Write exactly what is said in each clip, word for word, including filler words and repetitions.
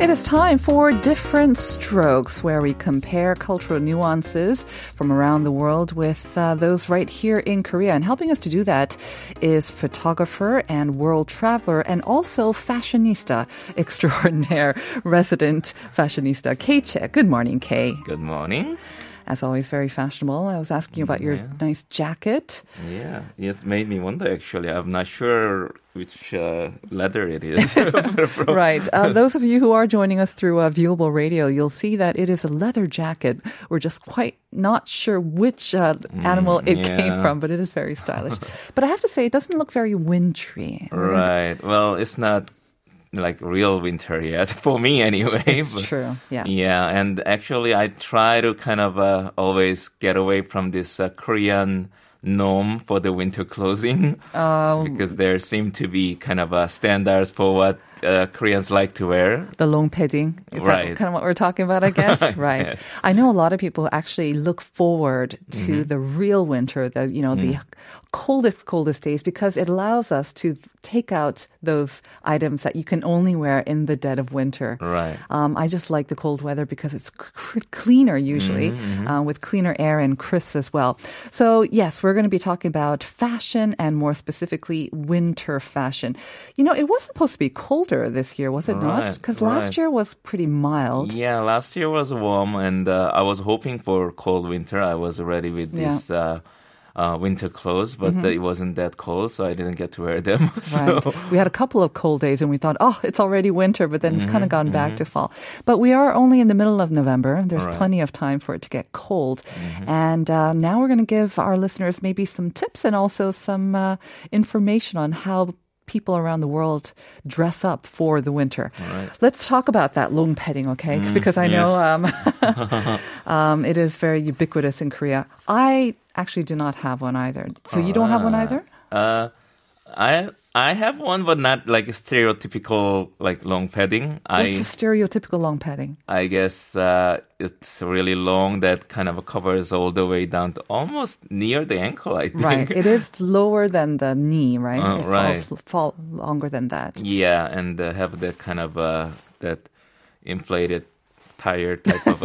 It is time for Different Strokes, where we compare cultural nuances from around the world with uh, those right here in Korea. And helping us to do that is photographer and world traveler and also fashionista extraordinaire, resident fashionista, Kay Chee. Good morning, Kay. Good morning. As always, very fashionable. I was asking you about your yeah. nice jacket. Yeah, it's made me wonder, actually. I'm not sure which uh, leather it is. Right. Uh, those of you who are joining us through uh, Viewable Radio, you'll see that it is a leather jacket. We're just quite not sure which uh, animal mm, it yeah. came from, but it is very stylish. But I have to say, it doesn't look very wintry. Right. Well, it's not like real winter yet for me anyway. It's but, true. Yeah. Yeah. And actually I try to kind of uh, always get away from this uh, Korean norm for the winter clothing um, because there seem to be kind of uh, standards for what uh, Koreans like to wear. The long padding. Is right. that kind of what we're talking about, I guess? Right. Yes. I know a lot of people actually look forward to mm-hmm. the real winter, the, you know, mm-hmm. the coldest, coldest days, because it allows us to take out those items that you can only wear in the dead of winter. Right. Um, I just like the cold weather because it's c- cleaner usually, mm-hmm. uh, with cleaner air and crisps as well. So yes, we're going to be talking about fashion and more specifically winter fashion. You know, it was supposed to be colder this year, was it right, not? Because right. last year was pretty mild. Yeah, last year was warm, and uh, I was hoping for cold winter. I was already with this... Yeah. Uh, Uh, winter clothes, but mm-hmm. it wasn't that cold, so I didn't get to wear them. So. Right. We had a couple of cold days and we thought, oh, it's already winter, but then mm-hmm, it's kind of gone mm-hmm. back to fall. But we are only in the middle of November. There's right. plenty of time for it to get cold. Mm-hmm. And uh, now we're going to give our listeners maybe some tips and also some uh, information on how people around the world dress up for the winter. Right. Let's talk about that long padding, okay? Mm, because I yes. know um, um, it is very ubiquitous in Korea. I actually do not have one either. So uh, you don't have one either? Uh, I I have one, but not like a stereotypical like long padding. What's I, a stereotypical long padding? I guess uh, it's really long that kind of covers all the way down to almost near the ankle, I think. Right. It is lower than the knee, right? Uh, it right. falls fall longer than that. Yeah, and uh, have that kind of uh, that inflated tire type of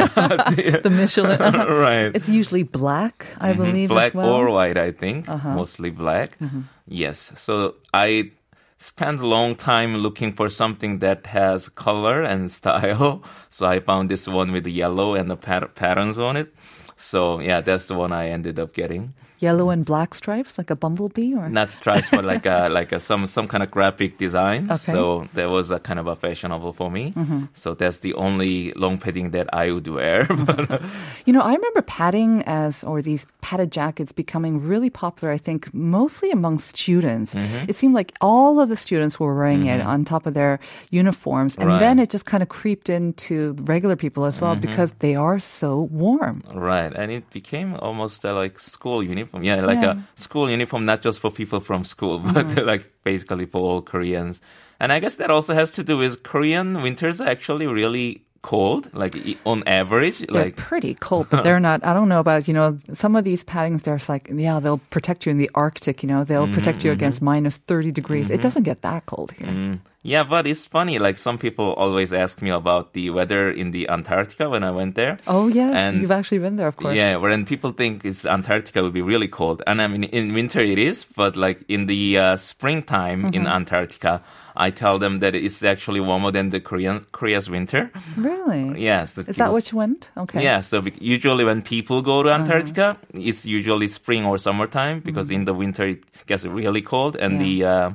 the Michelin. Right. It's usually black, I mm-hmm. believe. Black as well. Or white, I think. Uh-huh. Mostly black. Mm-hmm. Yes. So I spent a long time looking for something that has color and style. So I found this one with the yellow and the pat- patterns on it. So yeah, that's the one I ended up getting. Yellow and black stripes, like a bumblebee, or not stripes, but like a, like a, some some kind of graphic design. Okay. So that was a kind of a fashionable for me. Mm-hmm. So that's the only long padding that I would wear. But, you know, I remember padding as or these padded jackets becoming really popular. I think mostly among students. Mm-hmm. It seemed like all of the students were wearing mm-hmm. it on top of their uniforms, and right. then it just kind of creeped into regular people as well mm-hmm. because they are so warm. Right, and it became almost uh, like school uniform. Yeah, like yeah. a school uniform, not just for people from school, but mm-hmm. like basically for all Koreans. And I guess that also has to do with Korean winters are actually really cold, like on average. They're like pretty cold, but they're not, I don't know about, you know, some of these paddings, there's like, yeah, they'll protect you in the Arctic, you know, they'll mm-hmm, protect you mm-hmm. against minus thirty degrees. Mm-hmm. It doesn't get that cold here. Mm. Yeah, but it's funny, like some people always ask me about the weather in the Antarctica when I went there. Oh, yes, and you've actually been there, of course. Yeah, when people think it's Antarctica would be really cold. And I mean, in winter it is, but like in the uh, springtime mm-hmm. in Antarctica, I tell them that it's actually warmer than the Korean, Korea's winter. Really? Yes. Is that what you went? Okay. Yeah, so usually when people go to Antarctica, uh-huh. it's usually spring or summertime because mm-hmm. in the winter it gets really cold and yeah. the, uh,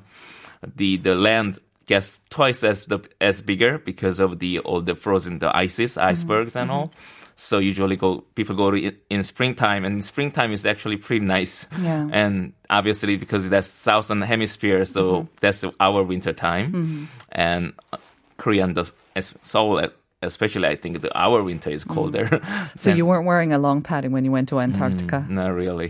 the, the land gets twice as the as bigger because of the all the frozen the ices, icebergs mm-hmm. and all. So usually go people go to in springtime, and springtime is actually pretty nice. Yeah. And obviously because that's southern hemisphere, so mm-hmm. that's our winter time. Mm-hmm. And Korean does as Seoul especially I think the, our winter is colder. Mm. So and you weren't wearing a long padding when you went to Antarctica? Mm, not really.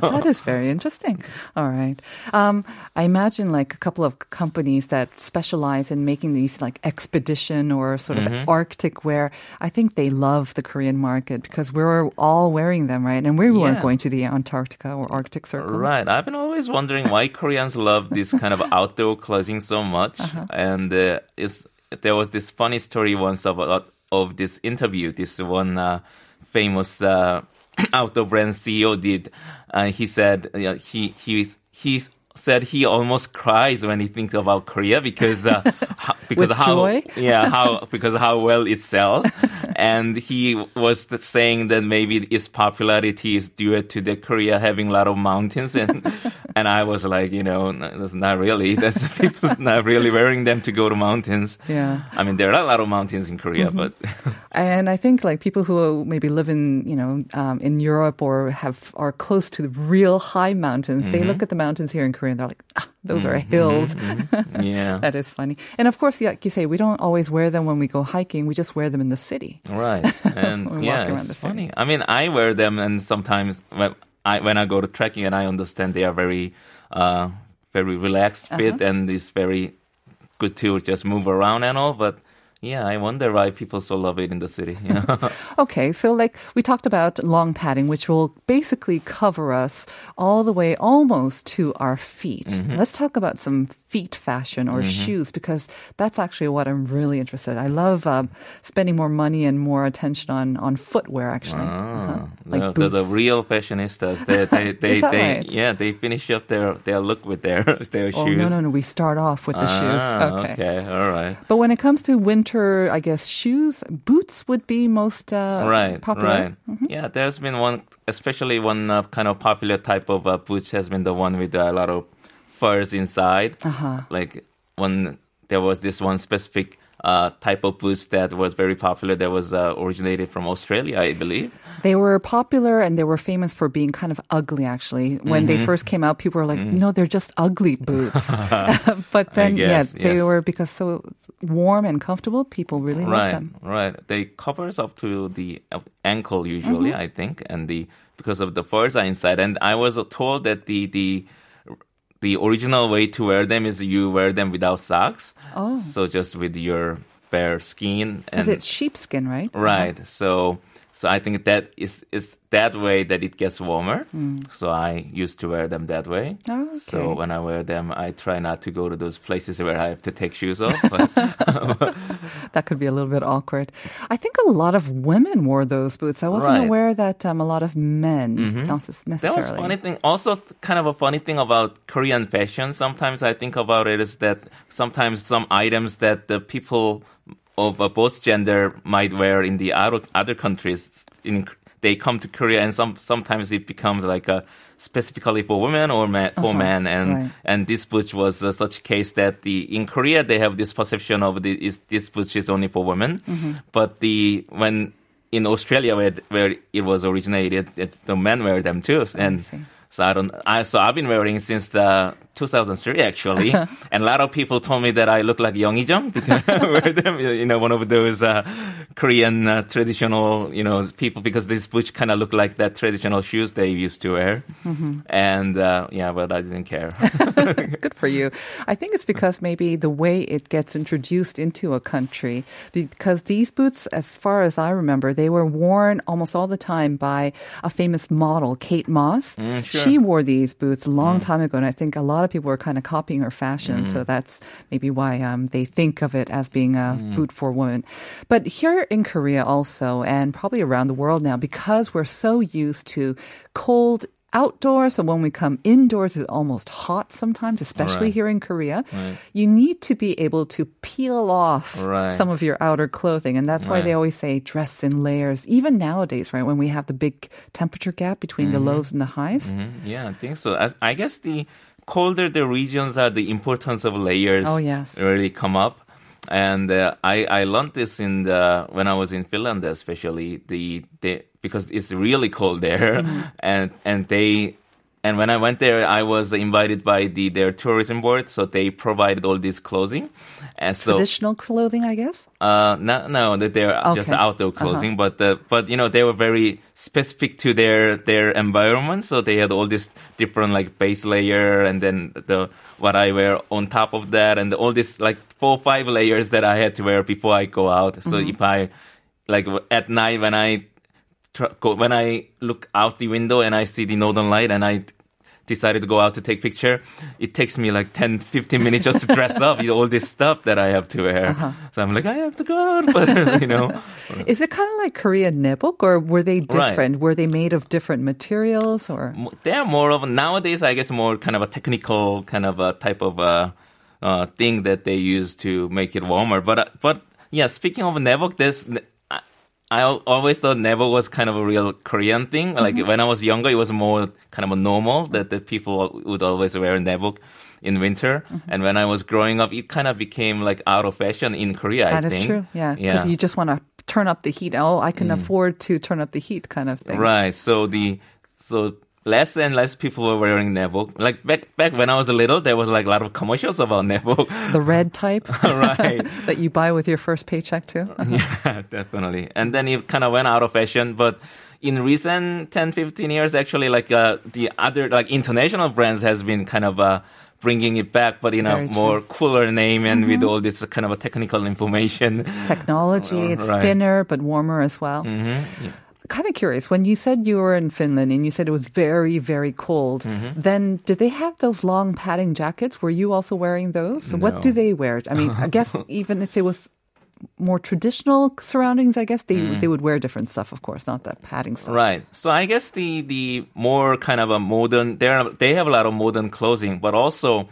That is very interesting. All right. Um, I imagine like a couple of companies that specialize in making these like expedition or sort of mm-hmm. Arctic wear. I think they love the Korean market because we're all wearing them, right? And we yeah. weren't going to the Antarctica or Arctic Circle. Right. I've been always wondering why Koreans love this kind of outdoor clothing so much. Uh-huh. And uh, it's there was this funny story once about of this interview. This one uh, famous uh, outdoor brand C E O did, and uh, he said uh, he he he said he almost cries when he thinks about Korea because uh, how, because with how joy? yeah how because how well it sells, and he was saying that maybe its popularity is due to the Korea having a lot of mountains and. And I was like, you know, that's not really. That's people's not really wearing them to go to mountains. Yeah. I mean, there are a lot of mountains in Korea, mm-hmm. but. And I think like people who maybe live in, you know, um, in Europe or have, are close to the real high mountains, mm-hmm. they look at the mountains here in Korea and they're like, ah, those mm-hmm. are hills. Mm-hmm. Yeah. That is funny. And of course, like you say, we don't always wear them when we go hiking. We just wear them in the city. Right. And yeah, it's funny. City. I mean, I wear them and sometimes, well, I, when I go to trekking, and I understand they are very, uh, very relaxed fit, uh-huh. and it's very good to just move around and all. But yeah, I wonder why people so love it in the city. You know? Okay, so like we talked about long padding, which will basically cover us all the way almost to our feet. Mm-hmm. Let's talk about some feet fashion or mm-hmm. shoes, because that's actually what I'm really interested in. I love uh, spending more money and more attention on, on footwear, actually. Oh, uh-huh. Like no, the, the real fashionistas, they, they, they, they right? yeah, they finish up their, their look with their, their oh, shoes. Oh, no, no, no, we start off with the ah, shoes. Okay. okay, all right. But when it comes to winter, I guess, shoes, boots would be most uh, right, popular. Right, right. Mm-hmm. Yeah, there's been one, especially one uh, kind of popular type of uh, boots has been the one with uh, a lot of furs inside. Uh-huh. Like when there was this one specific uh, type of boots that was very popular that was uh, originated from Australia, I believe. They were popular and they were famous for being kind of ugly, actually. When mm-hmm. they first came out, people were like, mm-hmm. no, they're just ugly boots. But then, guess, yeah, yes. they were, because so warm and comfortable, people really right, like them. Right, they covers up to the ankle usually, mm-hmm. I think, and the because of the furs are inside. And I was told that the the The original way to wear them is you wear them without socks. Oh. So just with your bare skin. Because it's sheepskin, right? Right. Mm-hmm. So so I think that is it's that way that it gets warmer. Mm. So I used to wear them that way. Oh, okay. So when I wear them, I try not to go to those places where I have to take shoes off. But that could be a little bit awkward. I think a lot of women wore those boots. I wasn't right. aware that um, a lot of men mm-hmm. not necessarily. That was a funny thing. Also, kind of a funny thing about Korean fashion, sometimes I think about it is that sometimes some items that the people of uh, both gender might wear in the other, other countries, in, they come to Korea and some sometimes it becomes like a specifically for women or man, for uh-huh, men, and right. and this boots was uh, such a case that the in Korea they have this perception of the, is this boots is only for women, mm-hmm. but the when in Australia where where it was originated, it, the men wear them too, and. So I don't. I, so I've been wearing since uh, two thousand three actually, and a lot of people told me that I look like Yeongjun because I wear them. You know, one of those uh, Korean uh, traditional, you know, people because these boots kind of look like that traditional shoes they used to wear. Mm-hmm. And uh, yeah, but I didn't care. Good for you. I think it's because maybe the way it gets introduced into a country, because these boots, as far as I remember, they were worn almost all the time by a famous model, Kate Moss. Mm, sure. She wore these boots a long mm. time ago, and I think a lot of people were kind of copying her fashion. Mm. So that's maybe why um, they think of it as being a mm. boot for women. But here in Korea also, and probably around the world now, because we're so used to cold outdoors, and when we come indoors, it's almost hot sometimes, especially right. here in Korea. Right. You need to be able to peel off right. some of your outer clothing. And that's right. why they always say dress in layers, even nowadays, right? When we have the big temperature gap between mm-hmm. the lows and the highs. Mm-hmm. Yeah, I think so. I, I guess the colder the regions are, the importance of layers oh, yes. really come up. And uh, I, I learned this in the, when I was in Finland, especially the, the because it's really cold there, mm-hmm. and and they And when I went there, I was invited by the their tourism board, so they provided all this clothing. And so, traditional clothing, I guess? Uh, no, no, that they're okay. just outdoor clothing, uh-huh. but the, but you know they were very specific to their their environment, so they had all this different like base layer, and then the what I wear on top of that, and all this like four or five layers that I had to wear before I go out. So mm-hmm. if I like at night when I When I look out the window and I see the northern light and I decided to go out to take picture, it takes me like ten, fifteen minutes just to dress up with all this stuff that I have to wear. Uh-huh. So I'm like, I have to go out, but you know. Is it kind of like Korean Nebuch, or were they different? Right. Were they made of different materials, or? They're more of, nowadays, I guess, more kind of a technical kind of a type of a, uh, thing that they use to make it warmer. But, but yeah, speaking of Nebuch, this... I always thought Nebuch was kind of a real Korean thing. Like mm-hmm. when I was younger, it was more kind of a normal that the people would always wear Nebuch in winter. Mm-hmm. And when I was growing up, it kind of became like out of fashion in Korea, that I think. That is true, yeah. Because yeah. you just want to turn up the heat. Oh, I can mm. afford to turn up the heat kind of thing. Right. So the so less and less people were wearing Nebuch. Like back back when I was little, there was like a lot of commercials about Nebuch. The red type. Right. That you buy with your first paycheck too. Yeah, definitely. And then it kind of went out of fashion. But in recent ten, fifteen years, actually, like uh, the other like international brands has been kind of uh, bringing it back, but in Very a more true. cooler name and mm-hmm. with all this kind of a technical information. Technology. It's right. thinner, but warmer as well. Mm-hmm. Yeah. Kind of curious, when you said you were in Finland and you said it was very, very cold, mm-hmm. then did they have those long padding jackets? Were you also wearing those? No. What do they wear? I mean, I guess even if it was more traditional surroundings, I guess they mm. they would wear different stuff, of course, not that padding stuff. Right. So I guess the, the more kind of a modern, they have a lot of modern clothing, but also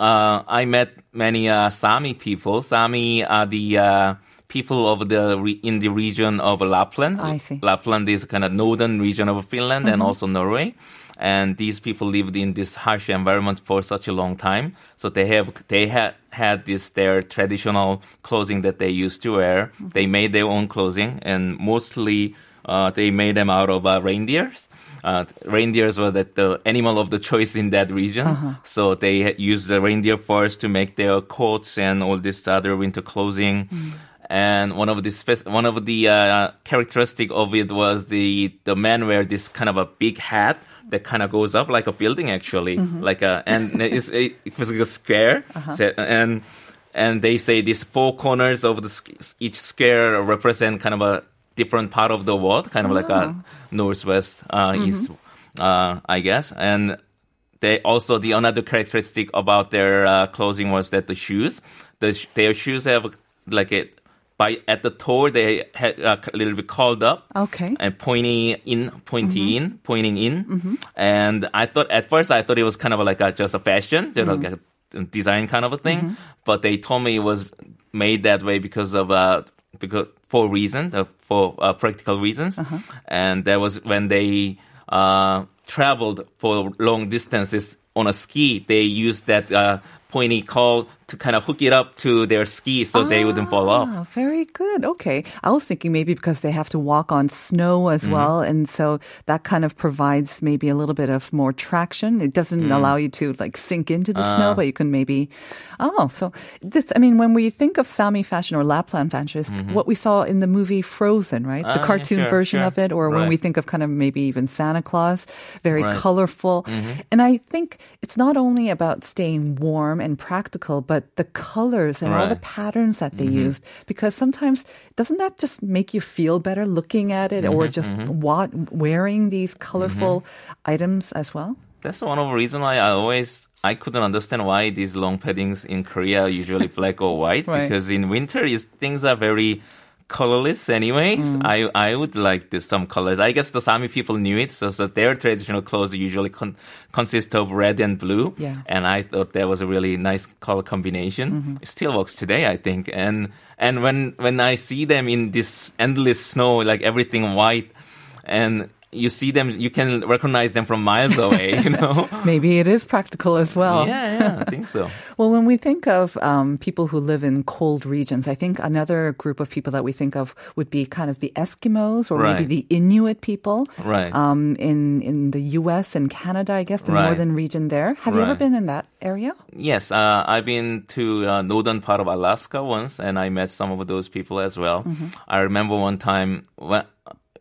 uh, I met many uh, Sami people. Sami are the... Uh, people of the re- in the region of Lapland. I see. Lapland is kind of northern region of Finland mm-hmm. and also Norway. And these people lived in this harsh environment for such a long time. So they have they had had this their traditional clothing that they used to wear. Mm-hmm. They made their own clothing, and mostly uh, they made them out of uh, reindeers. Uh, reindeers were that the animal of the choice in that region. Uh-huh. So they used the reindeer furs to make their coats and all this other winter clothing. Mm-hmm. And one of the spe- one of the uh, characteristic of it was the the men wear this kind of a big hat that kind of goes up like a building, actually, mm-hmm. like a and it's, it was like a square, uh-huh. so, and and they say these four corners of the, each square represent kind of a different part of the world, kind of oh. like a northwest, uh, mm-hmm. east, uh, I guess, and. They also, the another characteristic about their uh, clothing was that the shoes, the sh- their shoes have like a By at the toe, they had a little bit curled up, okay, and pointing in, pointing mm-hmm. in, pointing in. Mm-hmm. And I thought at first, I thought it was kind of like a, just a fashion, you mm-hmm. know, like a design kind of a thing. Mm-hmm. But they told me it was made that way because of uh, because for reason, uh, for uh, practical reasons. Uh-huh. And that was when they uh, traveled for long distances on a ski. They used that. Uh, pointy call to kind of hook it up to their ski so ah, they wouldn't fall off. Very good. Okay. I was thinking maybe because they have to walk on snow as mm-hmm. well, and so that kind of provides maybe a little bit of more traction. It doesn't mm-hmm. allow you to like sink into the uh, snow, but you can maybe... Oh, so this, I mean, when we think of Sami fashion or Lapland fashion, it's mm-hmm. what we saw in the movie Frozen, right? The uh, cartoon yeah, sure, version sure. of it, or right. when we think of kind of maybe even Santa Claus, very right. colorful. Mm-hmm. And I think it's not only about staying warm and practical, but the colors and right. all the patterns that they mm-hmm. used, because sometimes doesn't that just make you feel better looking at it, mm-hmm. or just mm-hmm. what, wearing these colorful mm-hmm. items as well? That's one of the reasons why I always I couldn't understand why these long paddings in Korea are usually black or white, right. because in winter is, things are very colorless anyways. Mm. I I would like this, some colors. I guess the Sami people knew it, so, so their traditional clothes usually con- consist of red and blue. Yeah. And I thought that was a really nice color combination. Mm-hmm. It still works today, I think. And and when when I see them in this endless snow, like everything white, and you see them, you can recognize them from miles away, you know? Maybe it is practical as well. Yeah, yeah, I think so. Well, when we think of um, people who live in cold regions, I think another group of people that we think of would be kind of the Eskimos or right. maybe the Inuit people right. um, in, in the U S and Canada, I guess, the right. northern region there. Have right. you ever been in that area? Yes, uh, I've been to uh, northern part of Alaska once, and I met some of those people as well. Mm-hmm. I remember one time when...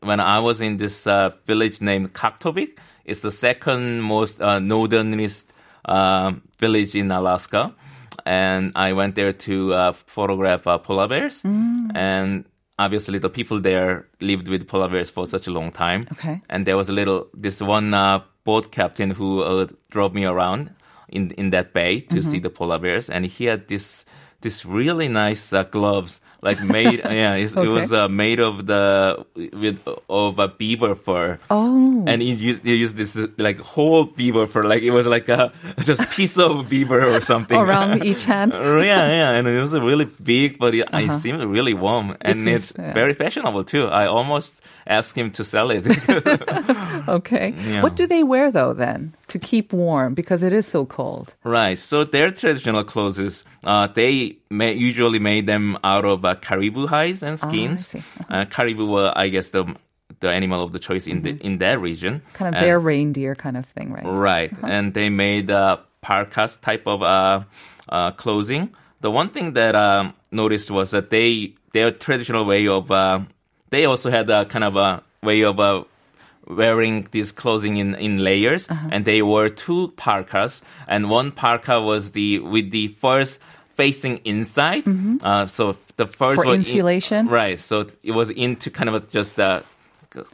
When I was in this uh, village named Kaktovik, it's the second most uh, northernest uh, village in Alaska. And I went there to uh, photograph uh, polar bears. Mm. And obviously the people there lived with polar bears for such a long time. Okay. And there was a little, this one uh, boat captain who uh, drove me around in, in that bay to mm-hmm. see the polar bears. And he had this this really nice uh, gloves. Like made, yeah, it, okay. it was uh, made of the with of a beaver fur. Oh, and he used, he used this like whole beaver fur, like it was like a just piece of beaver or something around each hand. yeah, yeah, and it was really big, but it, uh-huh. it seemed really warm, and it seems, it's yeah. very fashionable too. I almost asked him to sell it. Okay, yeah. What do they wear though then to keep warm because it is so cold? Right. So their traditional clothes is uh, they may, usually made them out of. Uh, caribou hides and skins. Oh, uh, caribou were, I guess, the the animal of the choice in mm-hmm. the in that region. Kind of and, their reindeer kind of thing, right? Right. Uh-huh. And they made uh, parkas type of uh, uh, clothing. The one thing that I uh, noticed was that they their traditional way of uh, they also had a kind of a way of uh, wearing this clothing in, in layers, uh-huh. and they wore two parkas, and one parka was the with the first facing inside, mm-hmm. uh, so the first for insulation, in, right? So it was into kind of just uh,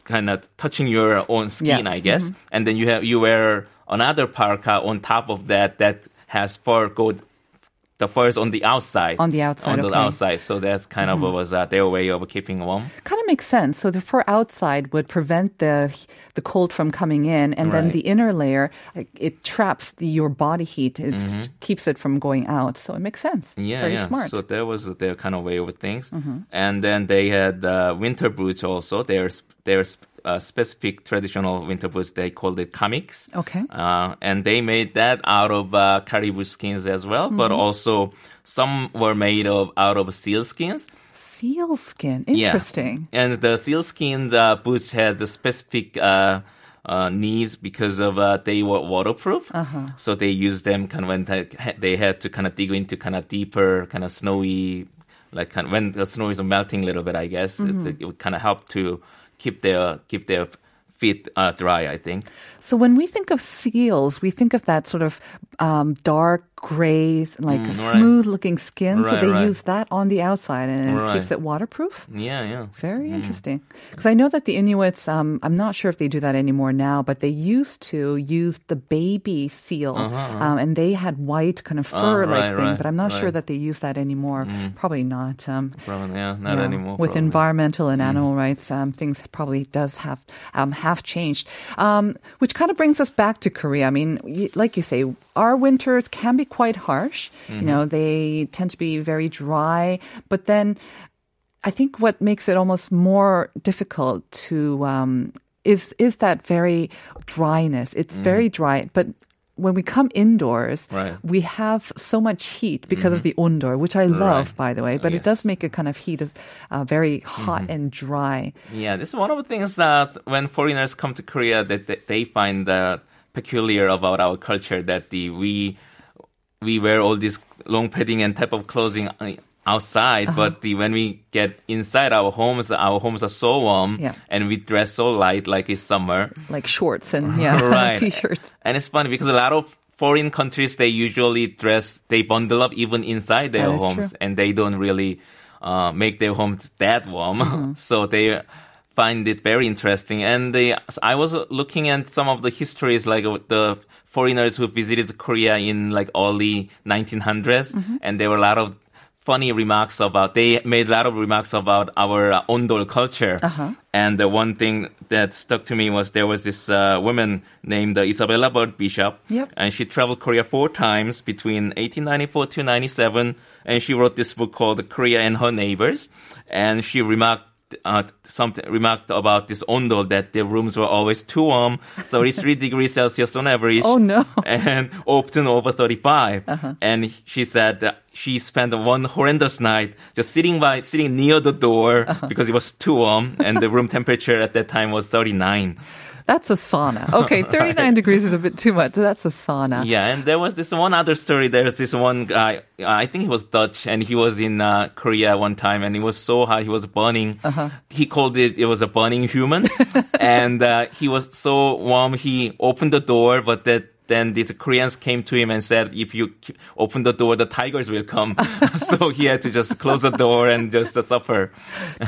kind of touching your own skin, yeah. I guess. Mm-hmm. And then you have you wear another parka on top of that that has fur go the furs on the outside, on the outside, on the okay. outside. So that's kind mm-hmm. of was uh, their way of keeping warm. Kind of makes sense. So the fur outside would prevent the the cold from coming in, and right. then the inner layer it traps the, your body heat. It mm-hmm. keeps it from going out. So it makes sense. Yeah, very yeah. smart. So that was their kind of way of things. Mm-hmm. And then they had uh, winter boots also. Their their uh, specific traditional winter boots. They called it kamiks. Okay. Uh, and they made that out of uh, caribou skins as well, mm-hmm. but also some were made of out of seal skins. Seal skin, interesting. Yeah. And the seal skin uh, boots had the specific uh, uh, knees because of uh, they were waterproof. Uh-huh. So they used them kind of when they had to kind of dig into kind of deeper, kind of snowy, like kind of when the snow is melting a little bit, I guess mm-hmm. it, it would kind of help to keep their keep their feet uh, dry, I think. So when we think of seals, we think of that sort of um, dark gray, like mm, right. smooth-looking skin. Right, so they right. use that on the outside, and right. it keeps it waterproof. Yeah, yeah. Very mm. interesting. Because I know that the Inuits, um, I'm not sure if they do that anymore now, but they used to use the baby seal, uh-huh, uh-huh. Um, and they had white kind of fur-like uh, right, thing. Right, but I'm not right. sure that they use that anymore. Mm. Probably not. Um, probably yeah, not you know, anymore. With probably. Environmental and mm. animal rights, um, things probably does have um, have changed, um, which kind of brings us back to Korea. I mean, like you say, our winters can be quite harsh. Mm-hmm. You know, they tend to be very dry. But then I think what makes it almost more difficult to um, is is that very dryness. It's mm-hmm. very dry, but when we come indoors, right. we have so much heat because mm-hmm. of the ondol, which I love, right. by the way. But yes. it does make a kind of heat of uh, very hot mm-hmm. and dry. Yeah, this is one of the things that when foreigners come to Korea, that, that they find uh, peculiar about our culture, that the we we wear all this long padding and type of clothing outside, uh-huh. but the, when we get inside our homes, our homes are so warm, yeah. and we dress so light, like it's summer, like shorts and yeah, right. t-shirts. And it's funny because a lot of foreign countries, they usually dress, they bundle up even inside their homes, true. And they don't really uh, make their homes that warm. Mm-hmm. So they find it very interesting. And they, I was looking at some of the histories, like the foreigners who visited Korea in like early nineteen hundreds, mm-hmm. and there were a lot of funny remarks about, they made a lot of remarks about our uh, ondol culture. Uh-huh. And the one thing that stuck to me was there was this uh, woman named uh, Isabella Bird Bishop. Yep. And she traveled Korea four times between eighteen ninety-four to ninety-seven. And she wrote this book called Korea and Her Neighbors. And she remarked uh, something remarked about this ondol that the rooms were always too warm, thirty-three degrees Celsius on average. Oh no! And often over thirty-five. Uh-huh. And she said that she spent one horrendous night just sitting by, sitting near the door uh-huh. because it was too warm, and the room temperature at that time was thirty-nine. That's a sauna. Okay, thirty-nine right. degrees is a bit too much. So that's a sauna. Yeah, and there was this one other story. There was this one guy, I think he was Dutch, and he was in uh, Korea one time, and it was so hot, he was burning. Uh-huh. He called it, it was a burning human. And uh, he was so warm, he opened the door, but that then the Koreans came to him and said, if you open the door, the tigers will come. So he had to just close the door and just suffer.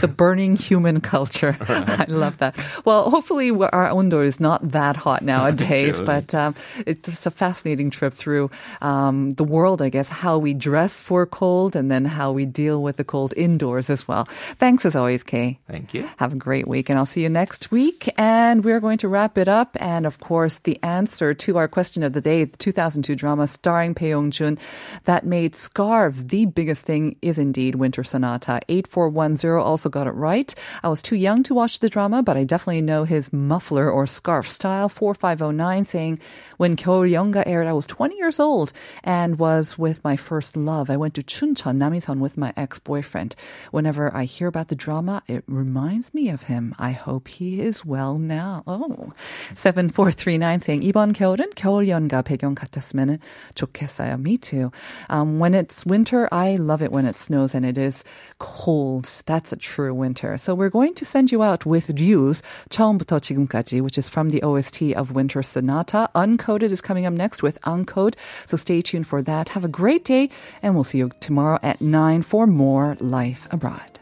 The burning human culture. Right. I love that. Well, hopefully our ondol is not that hot nowadays, but um, it's just a fascinating trip through um, the world, I guess, how we dress for cold and then how we deal with the cold indoors as well. Thanks as always, Kay. Thank you. Have a great week, and I'll see you next week. And we're going to wrap it up. And of course, the answer to our question of the day, the two thousand two drama starring Bae Yong-jun that made scarves the biggest thing is indeed Winter Sonata. eight four one zero also got it right. I was too young to watch the drama, but I definitely know his muffler or scarf style. four five oh nine saying, when 겨울 연가 aired, I was twenty years old and was with my first love. I went to Chuncheon, Namison with my ex-boyfriend. Whenever I hear about the drama, it reminds me of him. I hope he is well now. Oh. seven four three nine saying, 이번 겨울은 겨울 연가 배경 같았으면 좋겠어요. Me too. Um, when it's winter, I love it when it snows and it is cold. That's a true winter. So we're going to send you out with Ryu's 처음부터 지금까지, which is from the O S T of Winter Sonata. Uncoded is coming up next with Uncode. So stay tuned for that. Have a great day, and we'll see you tomorrow at nine for more Life Abroad.